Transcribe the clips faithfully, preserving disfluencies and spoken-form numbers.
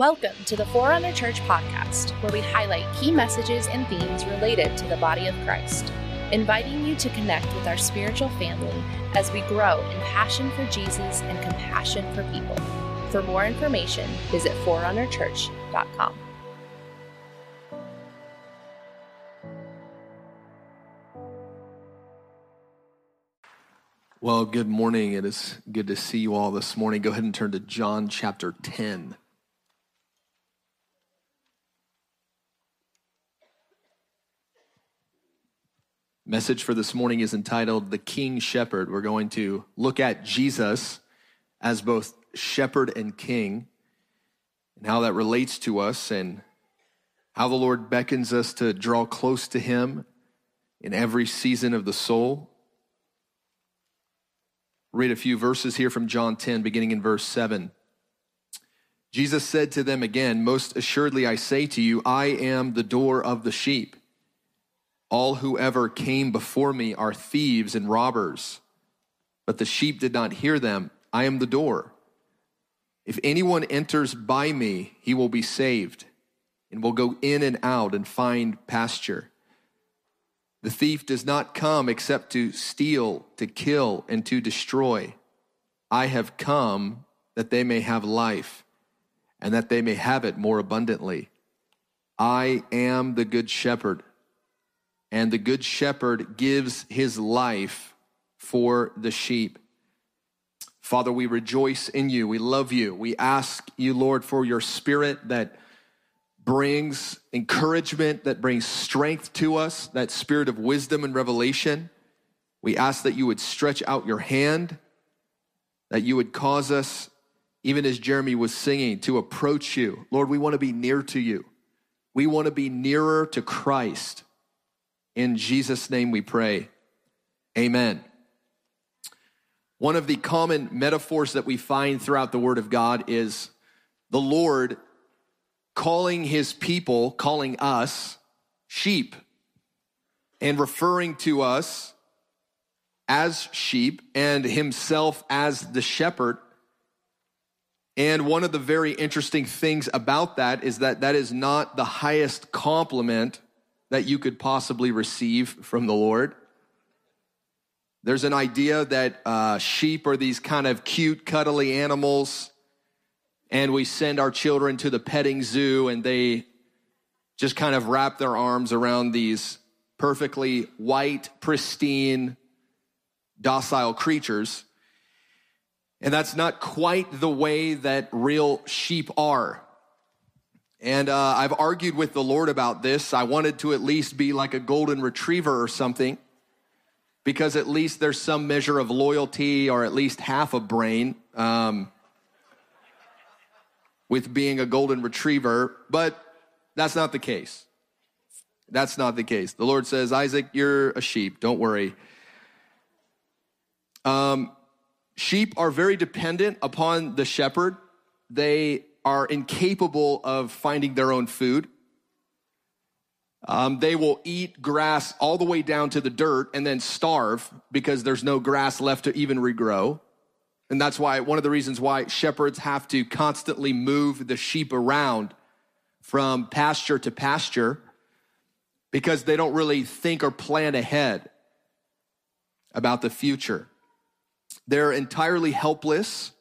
Welcome to the Forerunner Church podcast, where we highlight key messages and themes related to the body of Christ, inviting you to connect with our spiritual family as we grow in passion for Jesus and compassion for people. For more information, visit Forerunner Church dot com. Well, good morning. It is good to see you all this morning. Go ahead and turn to John chapter ten. Message for this morning is entitled, The King Shepherd. We're going to look at Jesus as both shepherd and king, and how that relates to us, and how the Lord beckons us to draw close to him in every season of the soul. Read a few verses here from John ten, beginning in verse seven. Jesus said to them again, "Most assuredly I say to you, I am the door of the sheep. All whoever came before me are thieves and robbers, but the sheep did not hear them. I am the door. If anyone enters by me, he will be saved and will go in and out and find pasture. The thief does not come except to steal, to kill, and to destroy. I have come that they may have life and that they may have it more abundantly. I am the good shepherd. And the good shepherd gives his life for the sheep." Father, we rejoice in you. We love you. We ask you, Lord, for your spirit that brings encouragement, that brings strength to us, that spirit of wisdom and revelation. We ask that you would stretch out your hand, that you would cause us, even as Jeremy was singing, to approach you. Lord, we want to be near to you. We want to be nearer to Christ. In Jesus' name we pray, amen. One of the common metaphors that we find throughout the Word of God is the Lord calling his people, calling us, sheep, and referring to us as sheep and himself as the shepherd. And one of the very interesting things about that is that that is not the highest compliment that you could possibly receive from the Lord. There's an idea that uh, sheep are these kind of cute, cuddly animals, and we send our children to the petting zoo, and they just kind of wrap their arms around these perfectly white, pristine, docile creatures. And that's not quite the way that real sheep are. And uh, I've argued with the Lord about this. I wanted to at least be like a golden retriever or something, because at least there's some measure of loyalty, or at least half a brain um, with being a golden retriever. But that's not the case. That's not the case. The Lord says, Isaac, you're a sheep. Don't worry. Um, sheep are very dependent upon the shepherd. They are incapable of finding their own food. Um, they will eat grass all the way down to the dirt and then starve because there's no grass left to even regrow. And that's why one of the reasons why shepherds have to constantly move the sheep around from pasture to pasture, because they don't really think or plan ahead about the future. They're entirely helpless.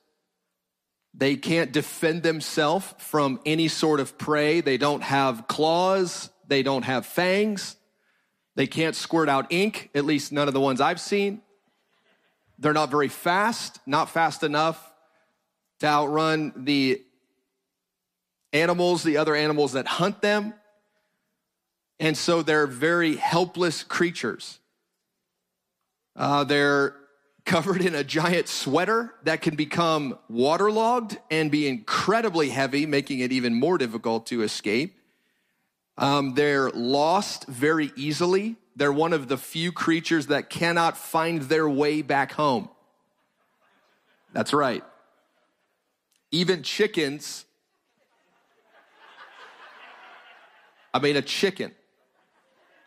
They can't defend themselves from any sort of prey. They don't have claws. They don't have fangs. They can't squirt out ink, at least none of the ones I've seen. They're not very fast, not fast enough to outrun the animals, the other animals that hunt them. And so they're very helpless creatures. Uh, they're covered in a giant sweater that can become waterlogged and be incredibly heavy, making it even more difficult to escape. Um, they're lost very easily. They're one of the few creatures that cannot find their way back home. That's right. Even chickens. I mean, a chicken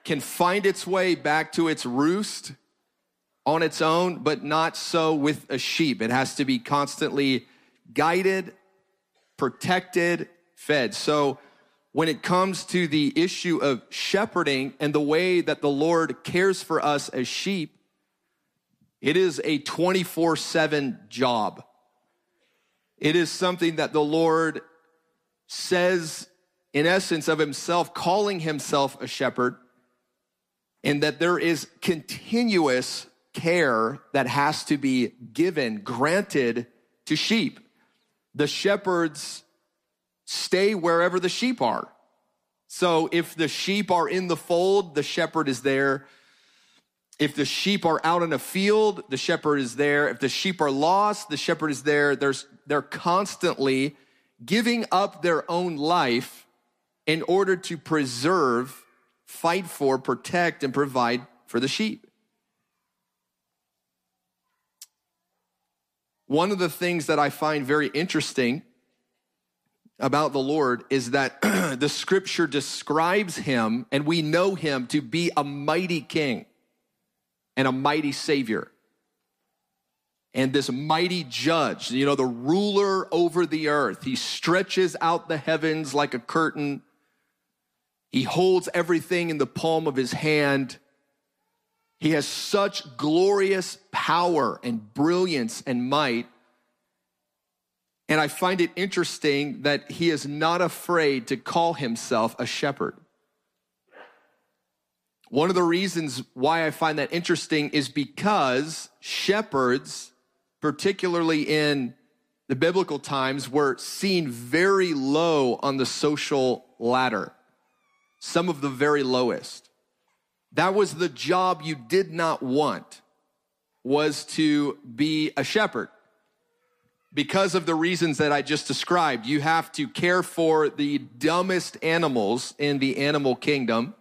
can find its way back to its roost on its own, but not so with a sheep. It has to be constantly guided, protected, fed. So when it comes to the issue of shepherding and the way that the Lord cares for us as sheep, it is a twenty-four seven job. It is something that the Lord says in essence of himself, calling himself a shepherd, and that there is continuous care that has to be given, granted to sheep. The shepherds stay wherever the sheep are. So if the sheep are in the fold, the shepherd is there. If the sheep are out in a field, the shepherd is there. If the sheep are lost, the shepherd is there. There's, they're constantly giving up their own life in order to preserve, fight for, protect, and provide for the sheep. One of the things that I find very interesting about the Lord is that the scripture describes him, and we know him to be a mighty king and a mighty savior. And this mighty judge, you know, the ruler over the earth. He stretches out the heavens like a curtain. He holds everything in the palm of his hand. He has such glorious power and brilliance and might. And I find it interesting that he is not afraid to call himself a shepherd. One of the reasons why I find that interesting is because shepherds, particularly in the biblical times, were seen very low on the social ladder. Some of the very lowest. That was the job you did not want, was to be a shepherd. Because of the reasons that I just described, you have to care for the dumbest animals in the animal kingdom.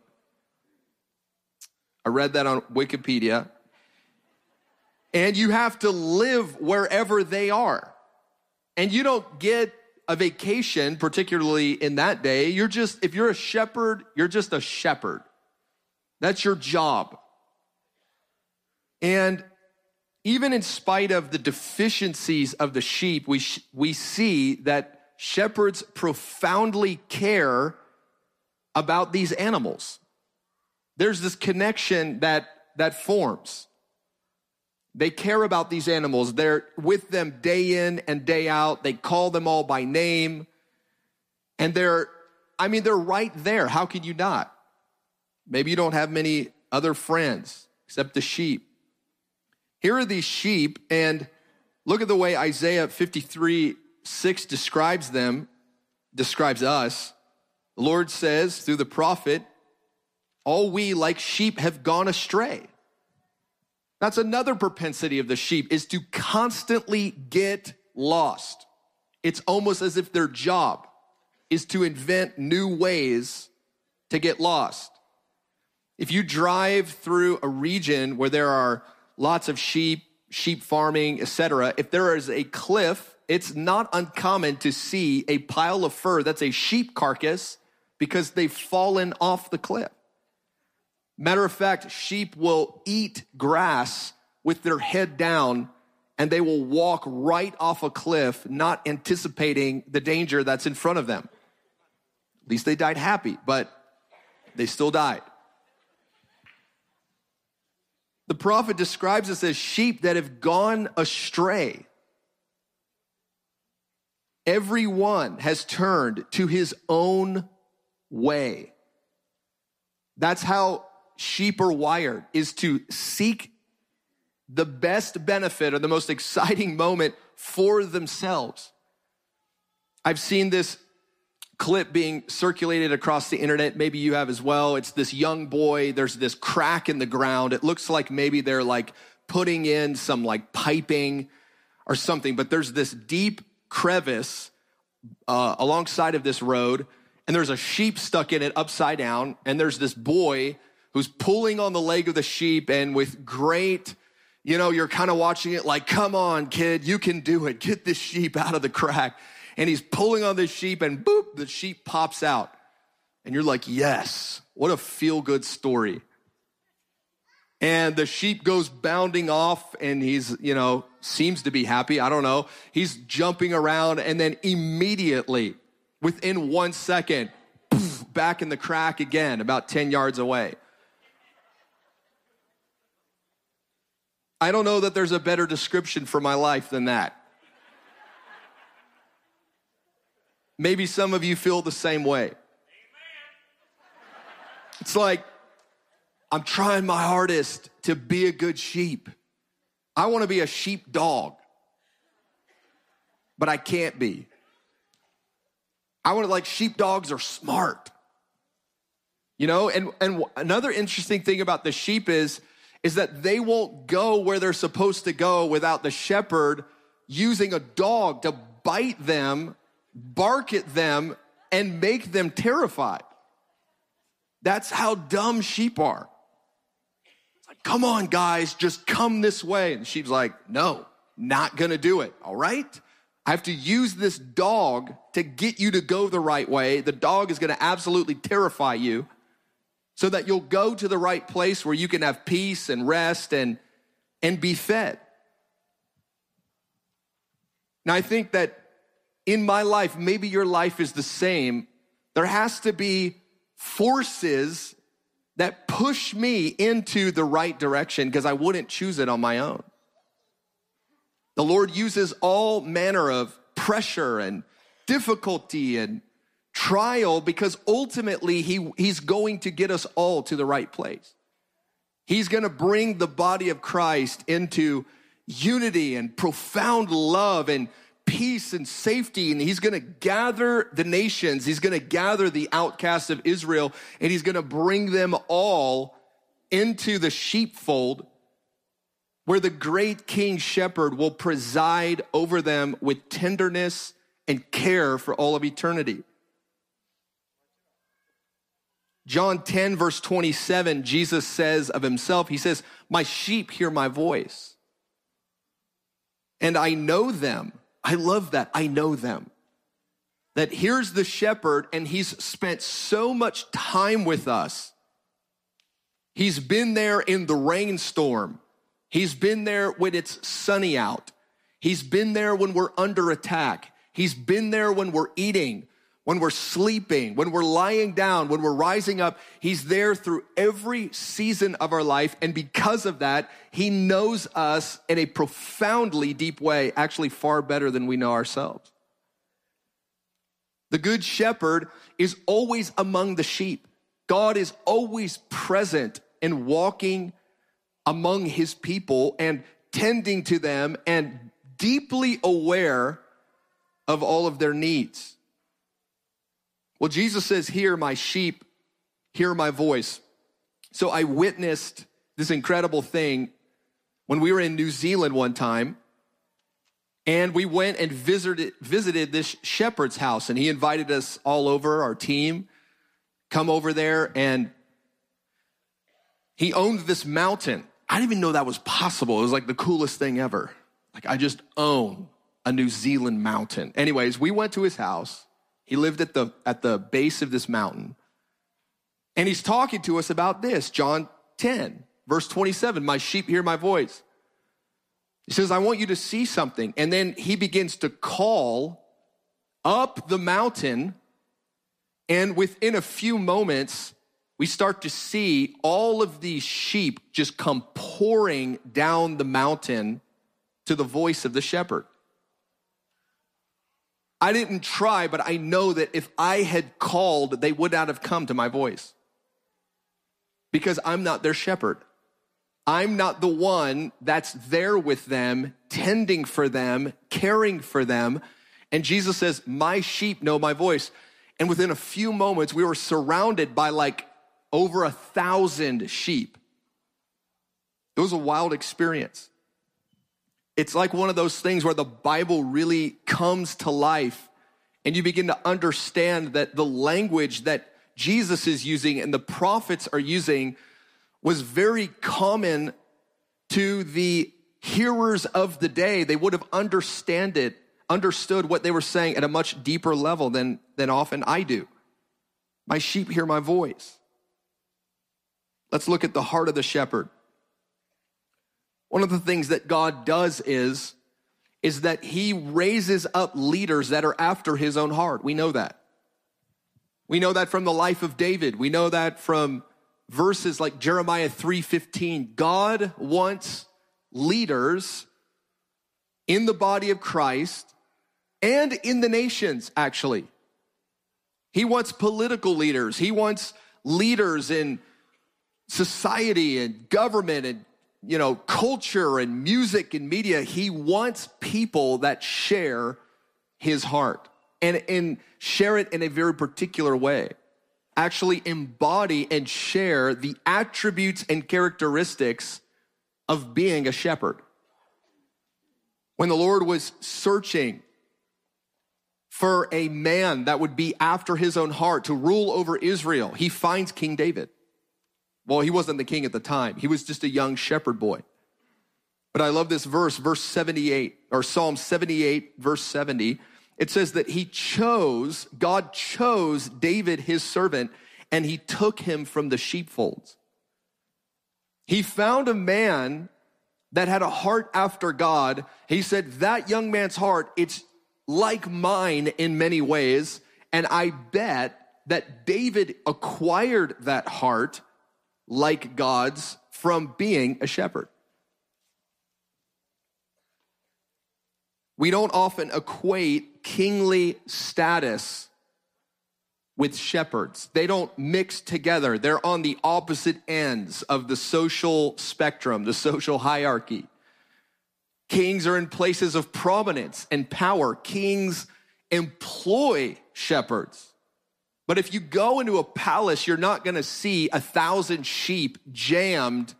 I read that on Wikipedia. And you have to live wherever they are. And you don't get a vacation, particularly in that day. You're just, if you're a shepherd, you're just a shepherd. That's your job. And even in spite of the deficiencies of the sheep, we sh- we see that shepherds profoundly care about these animals. There's this connection that that forms. They care about these animals. They're with them day in and day out. They call them all by name. And they're, I mean, they're right there. How could you not? Maybe you don't have many other friends except the sheep. Here are these sheep, and look at the way Isaiah fifty-three six describes them, describes us. The Lord says through the prophet, all we like sheep have gone astray. That's another propensity of the sheep, is to constantly get lost. It's almost as if their job is to invent new ways to get lost. If you drive through a region where there are lots of sheep, sheep farming, et cetera, if there is a cliff, it's not uncommon to see a pile of fur that's a sheep carcass because they've fallen off the cliff. Matter of fact, sheep will eat grass with their head down, and they will walk right off a cliff, not anticipating the danger that's in front of them. At least they died happy, but they still died. The prophet describes us as sheep that have gone astray. Everyone has turned to his own way. That's how sheep are wired, is to seek the best benefit or the most exciting moment for themselves. I've seen this clip being circulated across the internet. Maybe you have as well. It's this young boy. There's this crack in the ground. It looks like maybe they're like putting in some like piping or something, but there's this deep crevice uh, alongside of this road, and there's a sheep stuck in it upside down, and there's this boy who's pulling on the leg of the sheep, and with great, you know, you're kind of watching it like, come on, kid, you can do it. Get this sheep out of the crack. And he's pulling on this sheep, and boop, the sheep pops out. And you're like, yes, what a feel-good story. And the sheep goes bounding off, and he's, you know, seems to be happy. I don't know. He's jumping around, and then immediately Within one second, poof, back in the crack again, about ten yards away. I don't know that there's a better description for my life than that. Maybe some of you feel the same way. Amen. It's like, I'm trying my hardest to be a good sheep. I want to be a sheep dog, but I can't be. I want to, like, sheepdogs are smart, you know? And, and another interesting thing about the sheep is, is that they won't go where they're supposed to go without the shepherd using a dog to bite them, bark at them, and make them terrified. That's how dumb sheep are. It's like, come on, guys, just come this way. And the sheep's like, no, not gonna do it, all right? I have to use this dog to get you to go the right way. The dog is going to absolutely terrify you so that you'll go to the right place where you can have peace and rest and, and be fed. Now, I think that in my life, maybe your life is the same. There has to be forces that push me into the right direction because I wouldn't choose it on my own. The Lord uses all manner of pressure and difficulty and trial because ultimately he, he's going to get us all to the right place. He's going to bring the body of Christ into unity and profound love and peace and safety, and he's going to gather the nations. He's going to gather the outcasts of Israel, and he's going to bring them all into the sheepfold where the great King Shepherd will preside over them with tenderness and care for all of eternity. John ten, verse twenty-seven, Jesus says of himself, he says, my sheep hear my voice, and I know them. I love that. I know them. That here's the shepherd, and he's spent so much time with us. He's been there in the rainstorm. He's been there when it's sunny out. He's been there when we're under attack. He's been there when we're eating, when we're sleeping, when we're lying down, when we're rising up. He's there through every season of our life. And because of that, he knows us in a profoundly deep way, actually far better than we know ourselves. The good shepherd is always among the sheep. God is always present and walking among his people and tending to them and deeply aware of all of their needs. Well, Jesus says, hear my sheep, hear my voice. So I witnessed this incredible thing when we were in New Zealand one time, and we went and visited, visited this shepherd's house, and he invited us all over, our team, come over there, and he owned this mountain. I didn't even know that was possible. It was like the coolest thing ever. Like, I just own a New Zealand mountain. Anyways, we went to his house. He lived at the at the base of this mountain. And he's talking to us about this, John ten, verse twenty-seven, my sheep hear my voice. He says, I want you to see something. And then he begins to call up the mountain, and within a few moments, we start to see all of these sheep just come pouring down the mountain to the voice of the shepherd. I didn't try, but I know that if I had called, they would not have come to my voice because I'm not their shepherd. I'm not the one that's there with them, tending for them, caring for them. And Jesus says, my sheep know my voice. And within a few moments, we were surrounded by like over a thousand sheep. It was a wild experience. It's like one of those things where the Bible really comes to life, and you begin to understand that the language that Jesus is using and the prophets are using was very common to the hearers of the day. They would have understood it, understood what they were saying at a much deeper level than, than often I do. My sheep hear my voice. Let's look at the heart of the shepherd. One of the things that God does is, is that he raises up leaders that are after his own heart. We know that. We know that from the life of David. We know that from verses like Jeremiah three fifteen. God wants leaders in the body of Christ and in the nations, actually. He wants political leaders. He wants leaders in society and government and, you know, culture and music and media. He wants people that share his heart and, and share it in a very particular way. Actually embody and share the attributes and characteristics of being a shepherd. When the Lord was searching for a man that would be after his own heart to rule over Israel, he finds King David. Well, he wasn't the king at the time. He was just a young shepherd boy. But I love this verse, verse seventy-eight, or Psalm seventy-eight, verse seventy. It says that he chose, God chose David, his servant, and he took him from the sheepfolds. He found a man that had a heart after God. He said, that young man's heart, it's like mine in many ways. And I bet that David acquired that heart like God's from being a shepherd. We don't often equate kingly status with shepherds. They don't mix together. They're on the opposite ends of the social spectrum, the social hierarchy. Kings are in places of prominence and power. Kings employ shepherds. But if you go into a palace, you're not going to see a thousand sheep jammed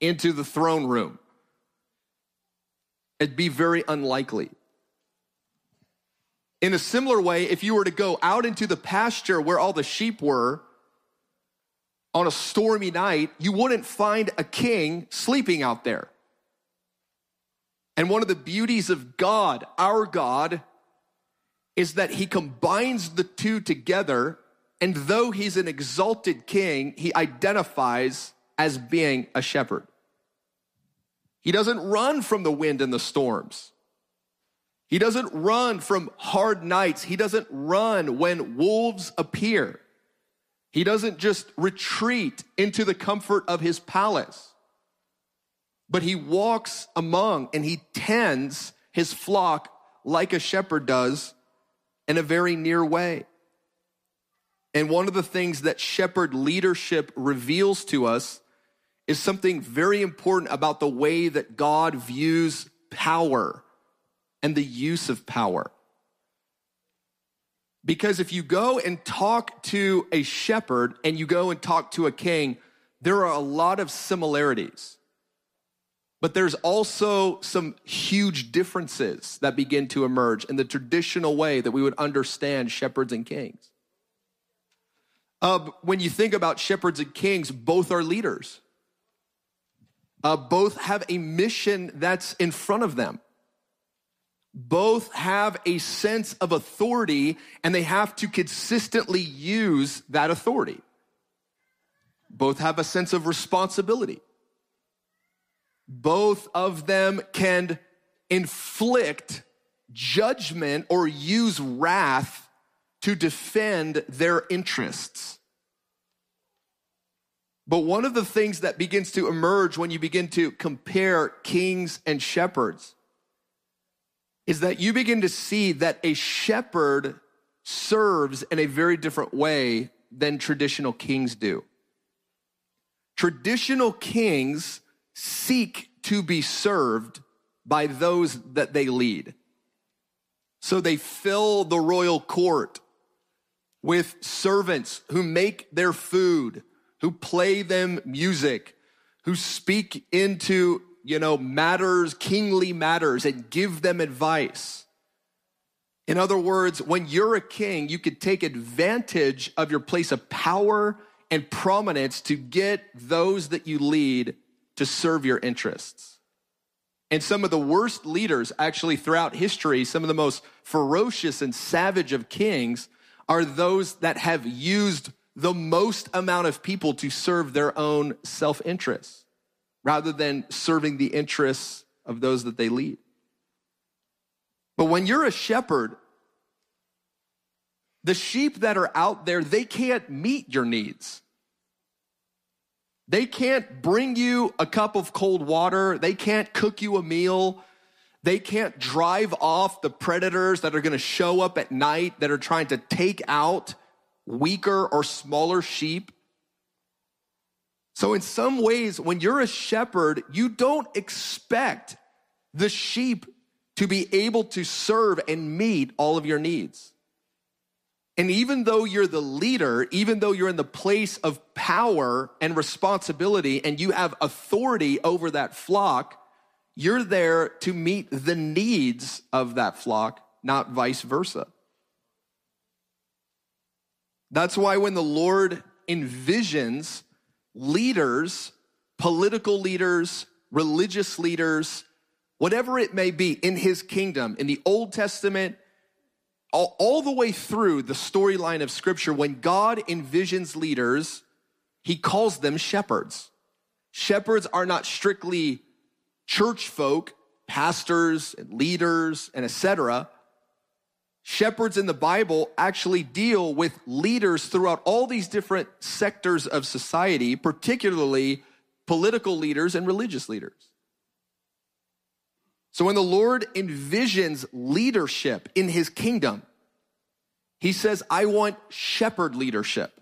into the throne room. It'd be very unlikely. In a similar way, if you were to go out into the pasture where all the sheep were on a stormy night, you wouldn't find a king sleeping out there. And one of the beauties of God, our God, is that he combines the two together, and though he's an exalted king, he identifies as being a shepherd. He doesn't run from the wind and the storms. He doesn't run from hard nights. He doesn't run when wolves appear. He doesn't just retreat into the comfort of his palace. But he walks among and he tends his flock like a shepherd does in a very near way. And one of the things that shepherd leadership reveals to us is something very important about the way that God views power and the use of power. Because if you go and talk to a shepherd and you go and talk to a king, there are a lot of similarities. But there's also some huge differences that begin to emerge in the traditional way that we would understand shepherds and kings. Uh, when you think about shepherds and kings, both are leaders. Uh, both have a mission that's in front of them. Both have a sense of authority, and they have to consistently use that authority. Both have a sense of responsibility. Both of them can inflict judgment or use wrath to defend their interests. But one of the things that begins to emerge when you begin to compare kings and shepherds is that you begin to see that a shepherd serves in a very different way than traditional kings do. Traditional kings seek to be served by those that they lead. So they fill the royal court with servants who make their food, who play them music, who speak into you know, matters, kingly matters, and give them advice. In other words, when you're a king, you can take advantage of your place of power and prominence to get those that you lead to serve your interests. And some of the worst leaders, actually throughout history, some of the most ferocious and savage of kings are those that have used the most amount of people to serve their own self-interest, rather than serving the interests of those that they lead. But when you're a shepherd, The sheep that are out there, they can't meet your needs. They can't bring you a cup of cold water. They can't cook you a meal. They can't drive off the predators that are going to show up at night that are trying to take out weaker or smaller sheep. So in some ways, when you're a shepherd, you don't expect the sheep to be able to serve and meet all of your needs. And even though you're the leader, even though you're in the place of power and responsibility and you have authority over that flock, you're there to meet the needs of that flock, not vice versa. That's why when the Lord envisions leaders, political leaders, religious leaders, whatever it may be in his kingdom, in the Old Testament, All, all the way through the storyline of Scripture, when God envisions leaders, he calls them shepherds. Shepherds are not strictly church folk, pastors and leaders and et cetera. Shepherds in the Bible actually deal with leaders throughout all these different sectors of society, particularly political leaders and religious leaders. So when the Lord envisions leadership in his kingdom, he says, I want shepherd leadership.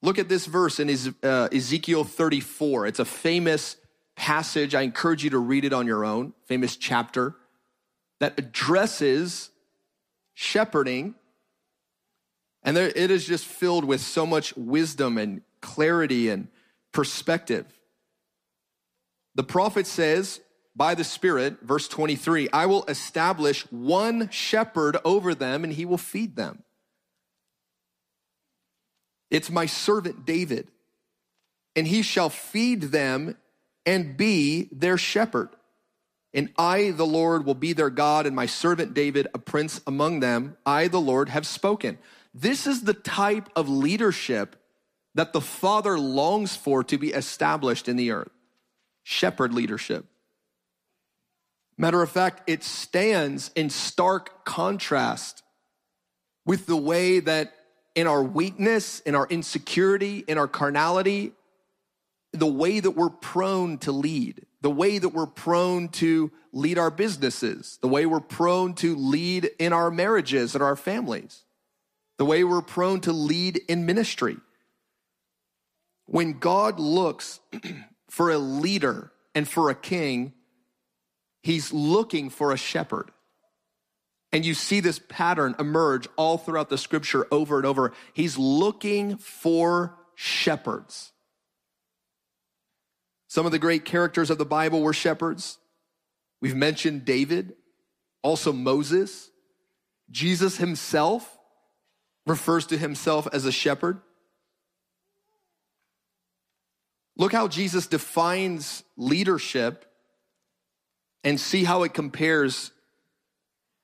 Look at this verse in Ezekiel thirty-four. It's a famous passage. I encourage you to read it on your own, famous chapter that addresses shepherding. And there, it is just filled with so much wisdom and clarity and perspective. The prophet says, by the Spirit, verse twenty-three, I will establish one shepherd over them, and he will feed them. It's my servant David, and he shall feed them and be their shepherd. And I, the Lord, will be their God, and my servant David, a prince among them. I, the Lord, have spoken. This is the type of leadership that the Father longs for to be established in the earth. Shepherd leadership. Matter of fact, it stands in stark contrast with the way that in our weakness, in our insecurity, in our carnality, the way that we're prone to lead, the way that we're prone to lead our businesses, the way we're prone to lead in our marriages and our families, the way we're prone to lead in ministry. When God looks for a leader and for a king, he's looking for a shepherd. And you see this pattern emerge all throughout the Scripture over and over. He's looking for shepherds. Some of the great characters of the Bible were shepherds. We've mentioned David, also Moses. Jesus himself refers to himself as a shepherd. Look how Jesus defines leadership and see how it compares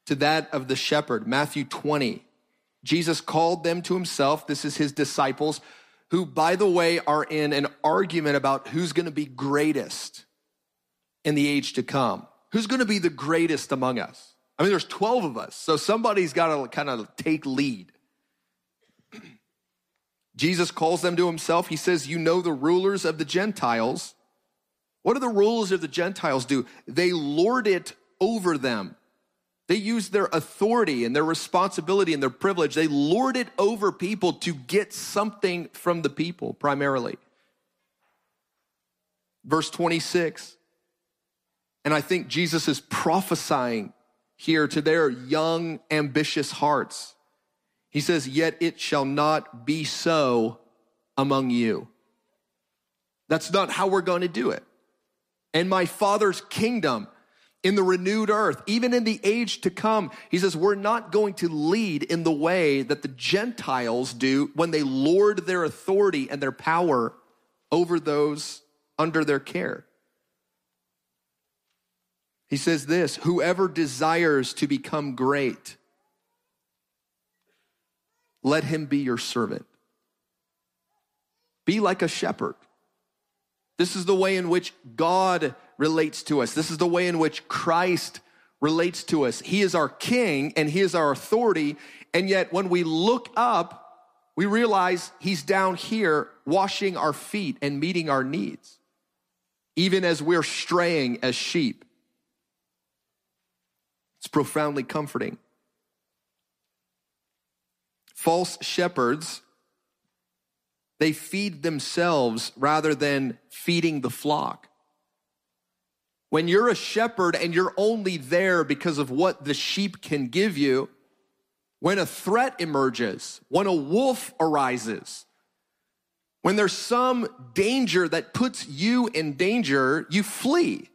to that of the shepherd. Matthew twenty, Jesus called them to himself. This is his disciples who, by the way, are in an argument about who's going to be greatest in the age to come. Who's going to be the greatest among us? I mean, there's twelve of us, so somebody's got to kind of take lead. Jesus calls them to himself. He says, you know the rulers of the Gentiles. What do the rulers of the Gentiles do? They lord it over them. They use their authority and their responsibility and their privilege. They lord it over people to get something from the people primarily. Verse twenty-six, and I think Jesus is prophesying here to their young, ambitious hearts. He says, yet it shall not be so among you. That's not how we're going to do it. In my Father's kingdom, in the renewed earth, even in the age to come, he says, we're not going to lead in the way that the Gentiles do when they lord their authority and their power over those under their care. He says this, whoever desires to become great, let him be your servant. Be like a shepherd. This is the way in which God relates to us. This is the way in which Christ relates to us. He is our king and he is our authority. And yet when we look up, we realize he's down here washing our feet and meeting our needs, even as we're straying as sheep. It's profoundly comforting. False shepherds, they feed themselves rather than feeding the flock. When you're a shepherd and you're only there because of what the sheep can give you, when a threat emerges, when a wolf arises, when there's some danger that puts you in danger, you flee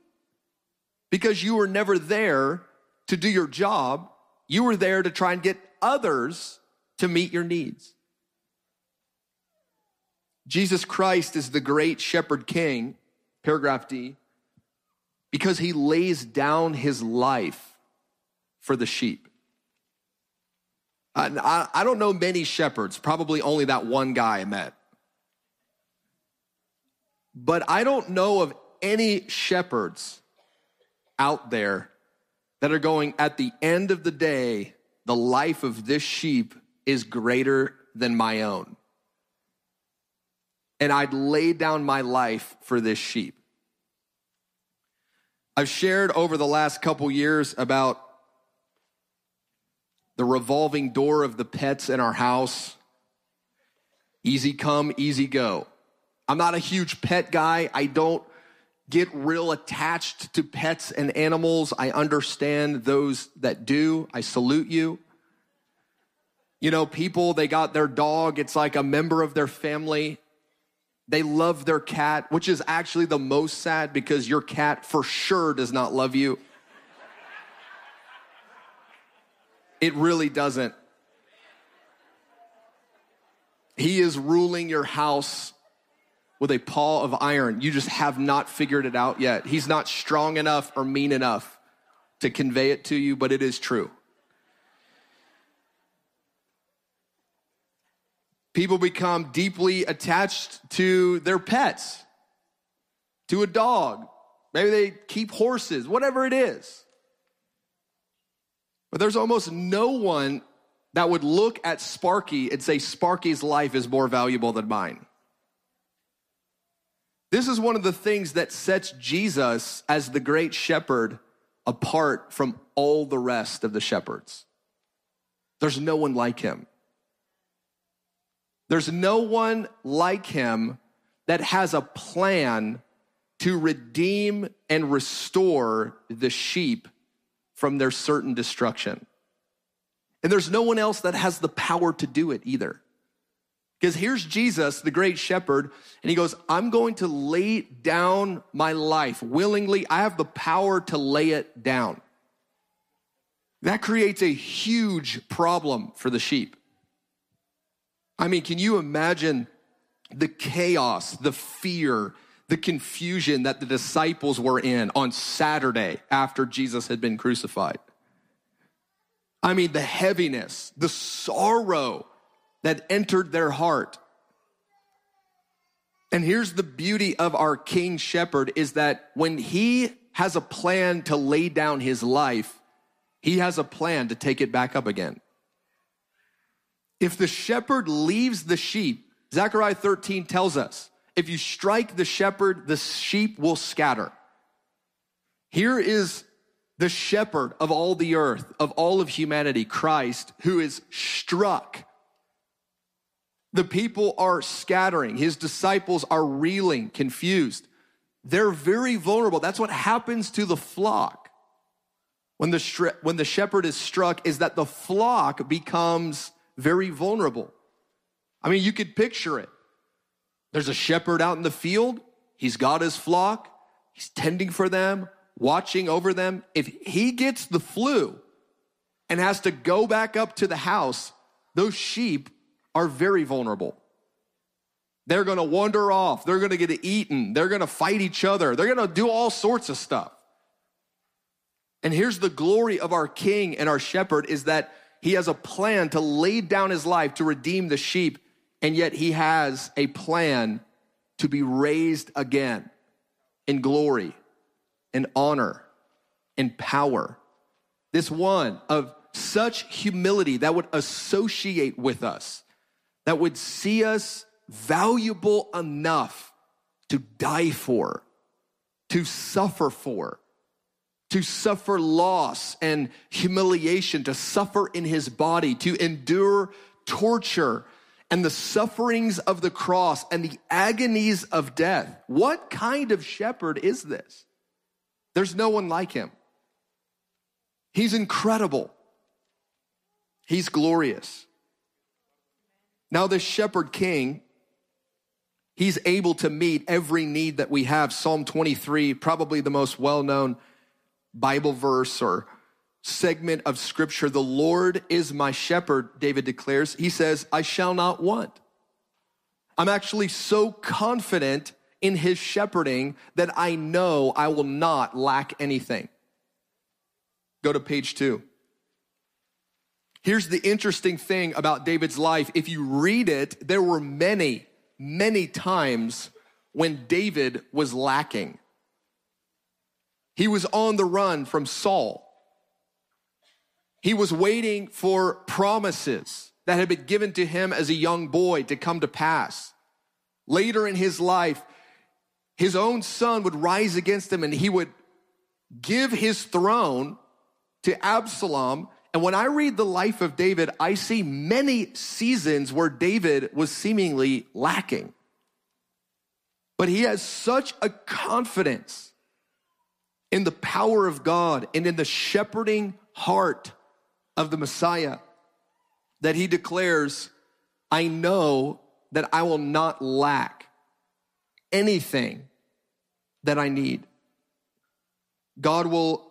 because you were never there to do your job. You were there to try and get others to meet your needs. Jesus Christ is the great shepherd king, paragraph D, because he lays down his life for the sheep. I, I don't know many shepherds, probably only that one guy I met. But I don't know of any shepherds out there that are going, at the end of the day, the life of this sheep is greater than my own. And I'd lay down my life for this sheep. I've shared over the last couple years about the revolving door of the pets in our house. Easy come, easy go. I'm not a huge pet guy. I don't get real attached to pets and animals. I understand those that do. I salute you. You know, people, they got their dog. It's like a member of their family. They love their cat, which is actually the most sad because your cat for sure does not love you. It really doesn't. He is ruling your house with a paw of iron. You just have not figured it out yet. He's not strong enough or mean enough to convey it to you, but it is true. People become deeply attached to their pets, to a dog. Maybe they keep horses, whatever it is. But there's almost no one that would look at Sparky and say, Sparky's life is more valuable than mine. This is one of the things that sets Jesus as the great shepherd apart from all the rest of the shepherds. There's no one like him. There's no one like him that has a plan to redeem and restore the sheep from their certain destruction. And there's no one else that has the power to do it either. Because here's Jesus, the great shepherd, and he goes, I'm going to lay down my life willingly. I have the power to lay it down. That creates a huge problem for the sheep. I mean, can you imagine the chaos, the fear, the confusion that the disciples were in on Saturday after Jesus had been crucified? I mean, the heaviness, the sorrow that entered their heart. And here's the beauty of our King Shepherd is that when he has a plan to lay down his life, he has a plan to take it back up again. If the shepherd leaves the sheep, Zechariah thirteen tells us, if you strike the shepherd, the sheep will scatter. Here is the shepherd of all the earth, of all of humanity, Christ, who is struck. The people are scattering. His disciples are reeling, confused. They're very vulnerable. That's what happens to the flock. When the, when the shepherd is struck, is that the flock becomes very vulnerable. I mean, you could picture it. There's a shepherd out in the field. He's got his flock. He's tending for them, watching over them. If he gets the flu and has to go back up to the house, those sheep are very vulnerable. They're going to wander off. They're going to get eaten. They're going to fight each other. They're going to do all sorts of stuff. And here's the glory of our king and our shepherd is that he has a plan to lay down his life to redeem the sheep. And yet he has a plan to be raised again in glory, in honor, in power, this one of such humility that would associate with us, that would see us valuable enough to die for, to suffer for, to suffer loss and humiliation, to suffer in his body, to endure torture and the sufferings of the cross and the agonies of death. What kind of shepherd is this? There's no one like him. He's incredible. He's glorious. Now this shepherd king, he's able to meet every need that we have. Psalm twenty-three, probably the most well-known Bible verse or segment of scripture. The Lord is my shepherd, David declares. He says, I shall not want. I'm actually so confident in his shepherding that I know I will not lack anything. Go to page two. Here's the interesting thing about David's life. If you read it, there were many, many times when David was lacking. He was on the run from Saul. He was waiting for promises that had been given to him as a young boy to come to pass. Later in his life, his own son would rise against him and he would give his throne to Absalom. And when I read the life of David, I see many seasons where David was seemingly lacking. But he has such a confidence in the power of God and in the shepherding heart of the Messiah that he declares, I know that I will not lack anything that I need. God will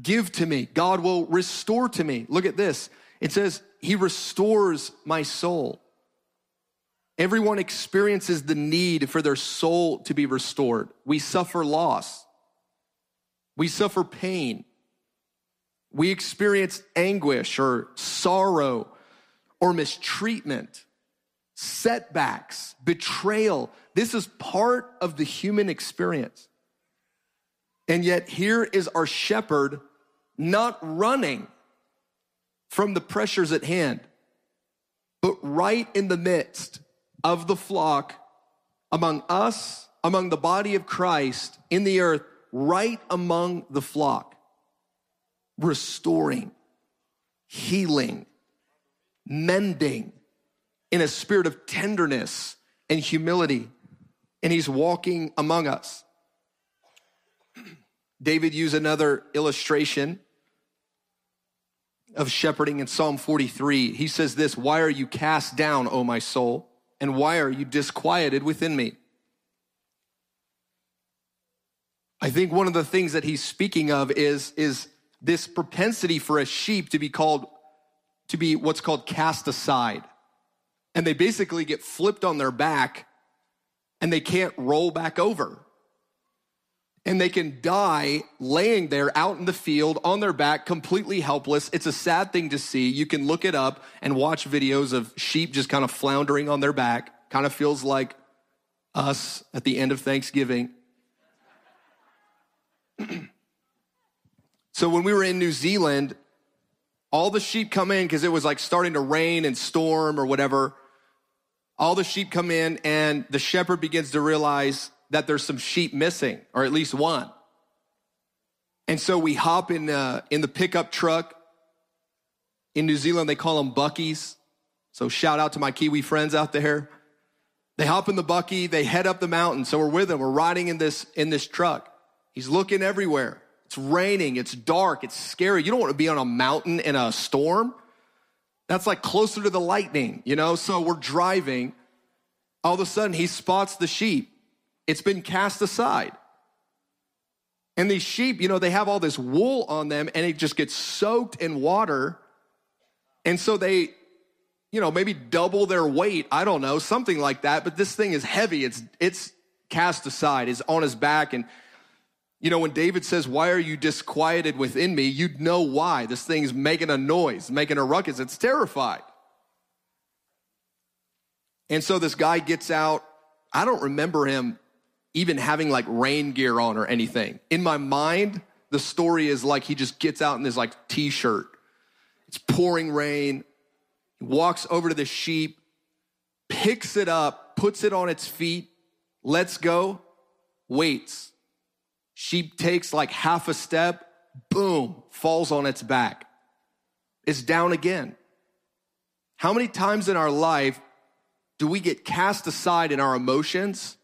give to me. God will restore to me. Look at this. It says, he restores my soul. Everyone experiences the need for their soul to be restored. We suffer loss. We suffer pain. We experience anguish or sorrow or mistreatment, setbacks, betrayal. This is part of the human experience. And yet here is our shepherd not running from the pressures at hand, but right in the midst of the flock, among us, among the body of Christ, in the earth, right among the flock, restoring, healing, mending in a spirit of tenderness and humility. And he's walking among us. David used another illustration of shepherding in Psalm forty-three. He says this, why are you cast down, O my soul? And why are you disquieted within me? I think one of the things that he's speaking of is, is this propensity for a sheep to be called, to be what's called cast aside. And they basically get flipped on their back and they can't roll back over. And they can die laying there out in the field on their back, completely helpless. It's a sad thing to see. You can look it up and watch videos of sheep just kind of floundering on their back. Kind of feels like us at the end of Thanksgiving. So when we were in New Zealand, all the sheep come in because it was like starting to rain and storm or whatever. All the sheep come in and the shepherd begins to realize that there's some sheep missing, or at least one. And so we hop in uh, in the pickup truck. In New Zealand, they call them buckies. So shout out to my Kiwi friends out there. They hop in the bucky, they head up the mountain. So we're with them, we're riding in this, in this truck. He's looking everywhere. It's raining, it's dark, it's scary. You don't want to be on a mountain in a storm. That's like closer to the lightning, you know? So we're driving. All of a sudden, he spots the sheep. It's been cast aside. And these sheep, you know, they have all this wool on them and it just gets soaked in water. And so they, you know, maybe double their weight. I don't know, something like that. But this thing is heavy. It's it's cast aside. It's on his back. And, you know, when David says, why are you disquieted within me? You'd know why. This thing's making a noise, making a ruckus. It's terrified. And so this guy gets out. I don't remember him even having like rain gear on or anything. In my mind, the story is like he just gets out in this like t-shirt. It's pouring rain. He walks over to the sheep, picks it up, puts it on its feet, lets go, waits. Sheep takes like half a step, boom, falls on its back. It's down again. How many times in our life do we get cast aside in our emotions?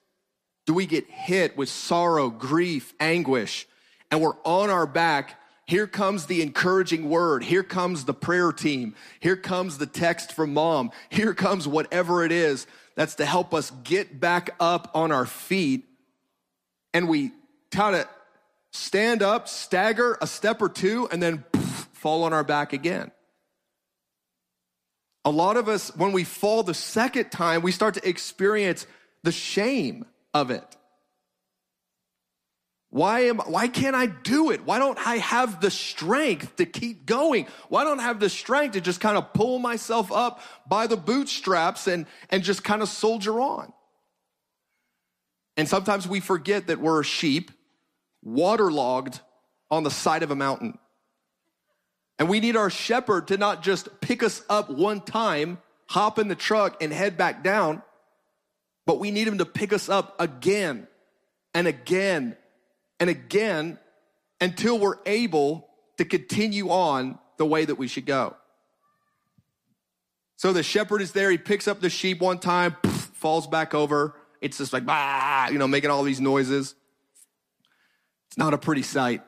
Do we get hit with sorrow, grief, anguish, and we're on our back? Here comes the encouraging word. Here comes the prayer team. Here comes the text from mom. Here comes whatever it is that's to help us get back up on our feet. And we kind of stand up, stagger a step or two, and then poof, fall on our back again. A lot of us, when we fall the second time, we start to experience the shame of it. Why am? Why can't I do it? Why don't I have the strength to keep going? Why don't I have the strength to just kind of pull myself up by the bootstraps and, and just kind of soldier on? And sometimes we forget that we're a sheep waterlogged on the side of a mountain. And we need our shepherd to not just pick us up one time, hop in the truck and head back down, but we need him to pick us up again and again and again until we're able to continue on the way that we should go. So the shepherd is there. He picks up the sheep one time, poof, falls back over. It's just like, bah, you know, making all these noises. It's not a pretty sight.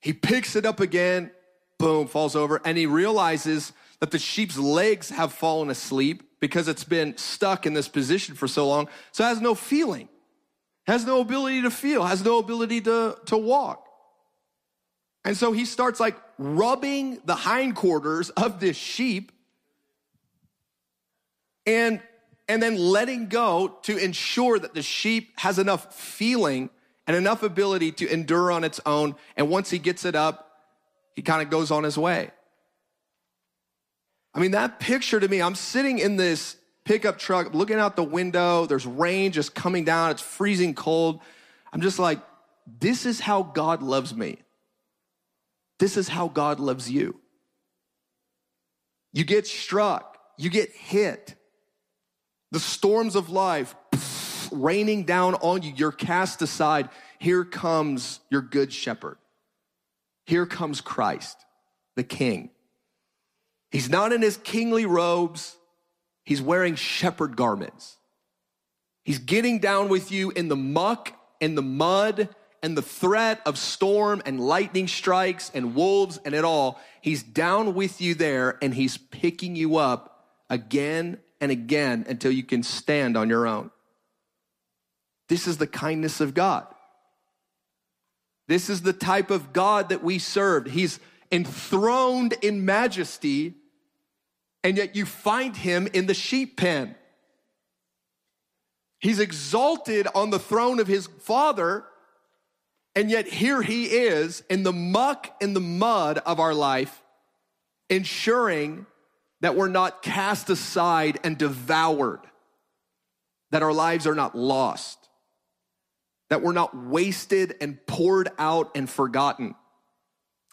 He picks it up again, boom, falls over, and he realizes that the sheep's legs have fallen asleep because it's been stuck in this position for so long, so it has no feeling. Has no ability to feel, has no ability to, to walk. And so he starts like rubbing the hindquarters of this sheep and, and then letting go to ensure that the sheep has enough feeling and enough ability to endure on its own. And once he gets it up, he kind of goes on his way. I mean, that picture to me, I'm sitting in this pickup truck, looking out the window, there's rain just coming down, it's freezing cold. I'm just like, this is how God loves me. This is how God loves you. You get struck, you get hit. The storms of life pff, raining down on you, you're cast aside. Here comes your good shepherd. Here comes Christ, the King. He's not in his kingly robes. He's wearing shepherd garments. He's getting down with you in the muck and the mud and the threat of storm and lightning strikes and wolves and it all. He's down with you there and he's picking you up again and again until you can stand on your own. This is the kindness of God. This is the type of God that we serve. He's enthroned in majesty, and yet you find him in the sheep pen. He's exalted on the throne of his father, and yet here he is in the muck and the mud of our life, ensuring that we're not cast aside and devoured, that our lives are not lost, that we're not wasted and poured out and forgotten.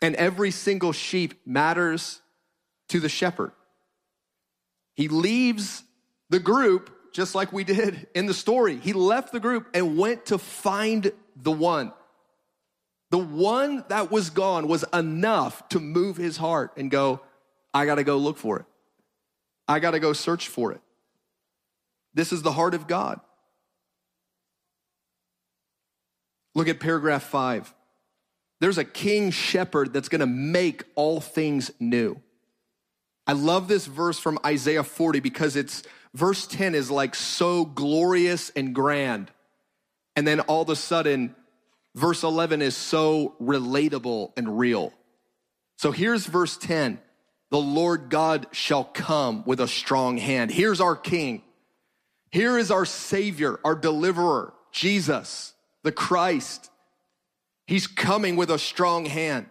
And every single sheep matters to the shepherd. He leaves the group just like we did in the story. He left the group and went to find the one. The one that was gone was enough to move his heart and go, I gotta go look for it. I gotta go search for it. This is the heart of God. Look at paragraph five. There's a king shepherd that's gonna make all things new. I love this verse from Isaiah forty because it's verse ten is like so glorious and grand. And then all of a sudden, verse eleven is so relatable and real. So here's verse ten. The Lord God shall come with a strong hand. Here's our King. Here is our Savior, our deliverer, Jesus, the Christ. He's coming with a strong hand.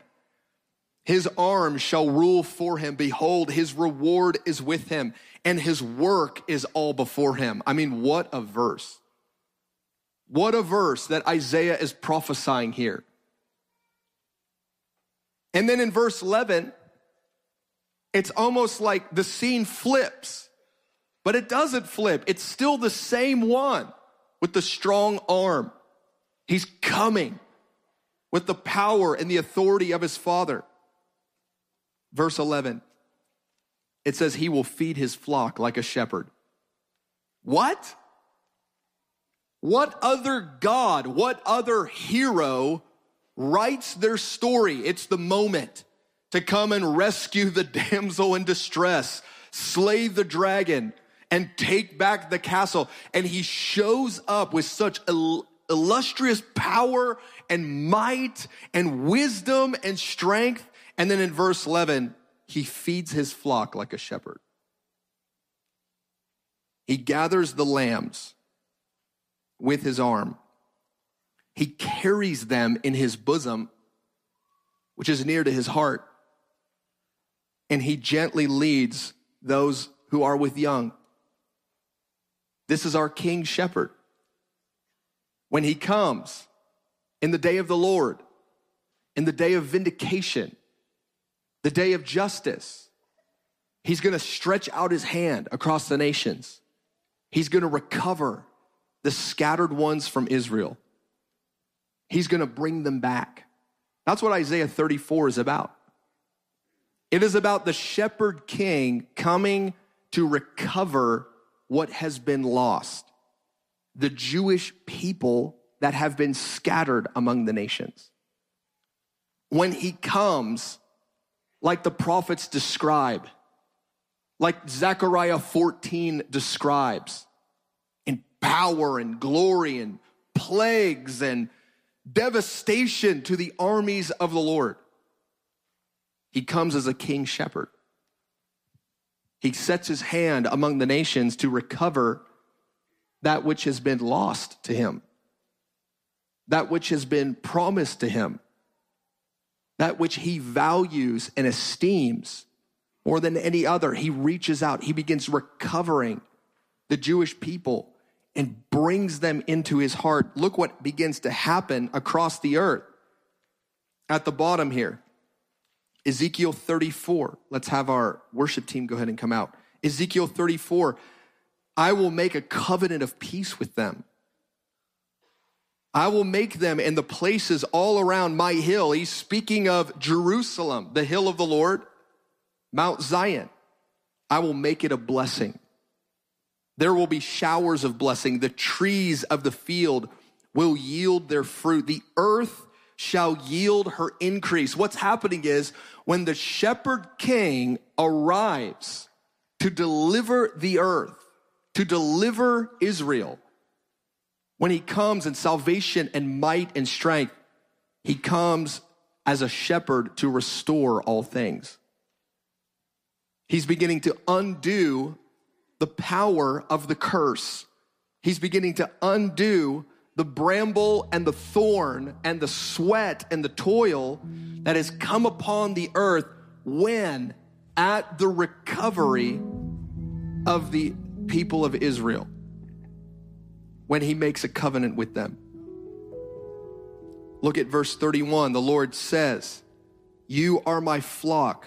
His arm shall rule for him. Behold, his reward is with him, and his work is all before him. I mean, what a verse. What a verse that Isaiah is prophesying here. And then in verse eleven, it's almost like the scene flips, but it doesn't flip. It's still the same one with the strong arm. He's coming with the power and the authority of his Father. Verse eleven, it says he will feed his flock like a shepherd. What? What other God, what other hero writes their story? It's the moment to come and rescue the damsel in distress, slay the dragon, and take back the castle. And he shows up with such il- illustrious power and might and wisdom and strength. And then in verse eleven, he feeds his flock like a shepherd. He gathers the lambs with his arm. He carries them in his bosom, which is near to his heart. And he gently leads those who are with young. This is our King Shepherd. When he comes in the day of the Lord, in the day of vindication, the day of justice, he's going to stretch out his hand across the nations. He's going to recover the scattered ones from Israel. He's going to bring them back. That's what Isaiah thirty-four is about. It is about the shepherd king coming to recover what has been lost, the Jewish people that have been scattered among the nations. When he comes, like the prophets describe, like Zechariah fourteen describes, in power and glory and plagues and devastation to the armies of the Lord. He comes as a king shepherd. He sets his hand among the nations to recover that which has been lost to him, that which has been promised to him, that which he values and esteems more than any other. He reaches out. He begins recovering the Jewish people and brings them into his heart. Look what begins to happen across the earth. At the bottom here, Ezekiel thirty-four. Let's have our worship team go ahead and come out. Ezekiel thirty-four, I will make a covenant of peace with them. I will make them in the places all around my hill. He's speaking of Jerusalem, the hill of the Lord, Mount Zion. I will make it a blessing. There will be showers of blessing. The trees of the field will yield their fruit. The earth shall yield her increase. What's happening is when the shepherd king arrives to deliver the earth, to deliver Israel, when he comes in salvation and might and strength, he comes as a shepherd to restore all things. He's beginning to undo the power of the curse. He's beginning to undo the bramble and the thorn and the sweat and the toil that has come upon the earth when at the recovery of the people of Israel, when he makes a covenant with them. Look at verse thirty-one. The Lord says, you are my flock,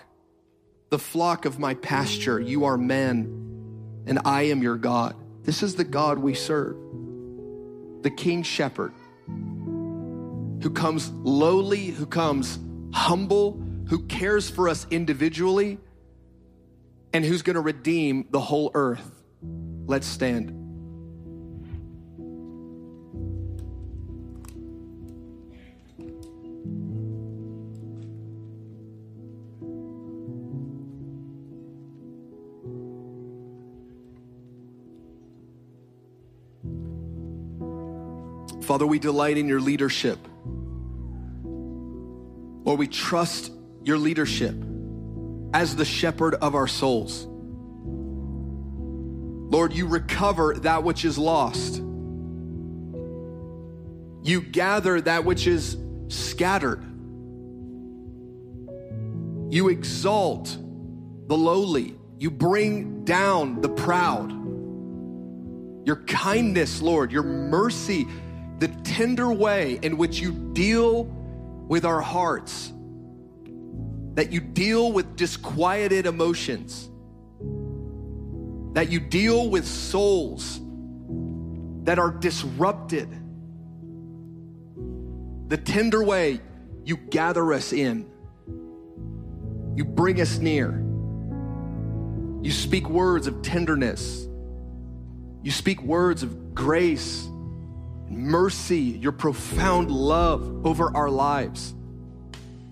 the flock of my pasture. You are men, and I am your God. This is the God we serve, the King Shepherd, who comes lowly, who comes humble, who cares for us individually, and who's going to redeem the whole earth. Let's stand. Father, we delight in your leadership. Lord, we trust your leadership as the shepherd of our souls. Lord, you recover that which is lost. You gather that which is scattered. You exalt the lowly. You bring down the proud. Your kindness, Lord, your mercy, the tender way in which you deal with our hearts that you deal with disquieted emotions, that you deal with souls that are disrupted. The tender way you gather us in, you bring us near, you speak words of tenderness, you speak words of grace, mercy, your profound love over our lives.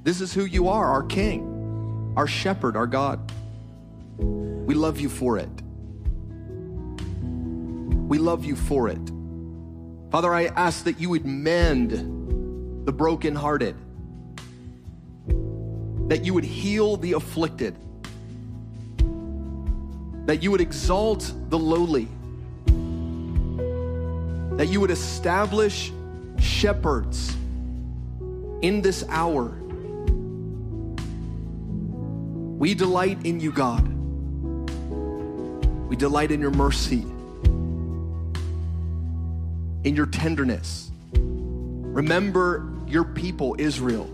This is who you are, our King, our Shepherd, our God. We love you for it. We love you for it. Father, I ask that you would mend the brokenhearted, that you would heal the afflicted, that you would exalt the lowly, that you would establish shepherds in this hour. We delight in you, God. We delight in your mercy, in your tenderness. Remember your people, Israel,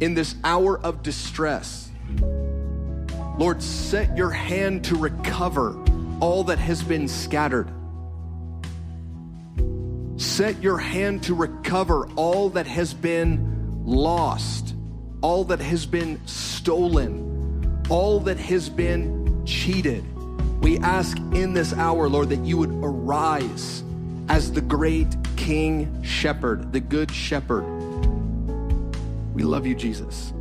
in this hour of distress. Lord, set your hand to recover all that has been scattered. Set your hand to recover all that has been lost, all that has been stolen, all that has been cheated. We ask in this hour, Lord, that you would arise as the great King Shepherd, the Good Shepherd. We love you, Jesus.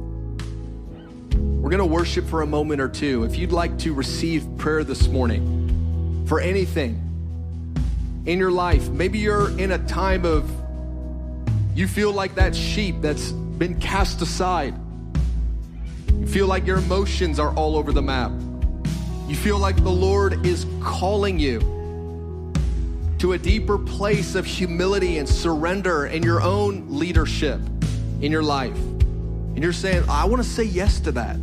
We're going to worship for a moment or two. If you'd like to receive prayer this morning for anything in your life, maybe you're in a time of, you feel like that sheep that's been cast aside. You feel like your emotions are all over the map. You feel like the Lord is calling you to a deeper place of humility and surrender in your own leadership in your life. And you're saying, I want to say yes to that.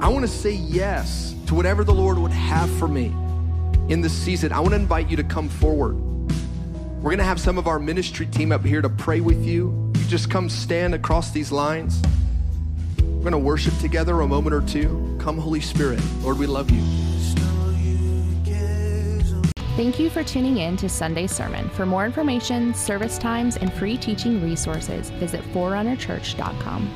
I want to say yes to whatever the Lord would have for me in this season. I want to invite you to come forward. We're going to have some of our ministry team up here to pray with you. You just come stand across these lines. We're going to worship together a moment or two. Come, Holy Spirit. Lord, we love you. Thank you for tuning in to Sunday Sermon. For more information, service times, and free teaching resources, visit Forerunner Church dot com.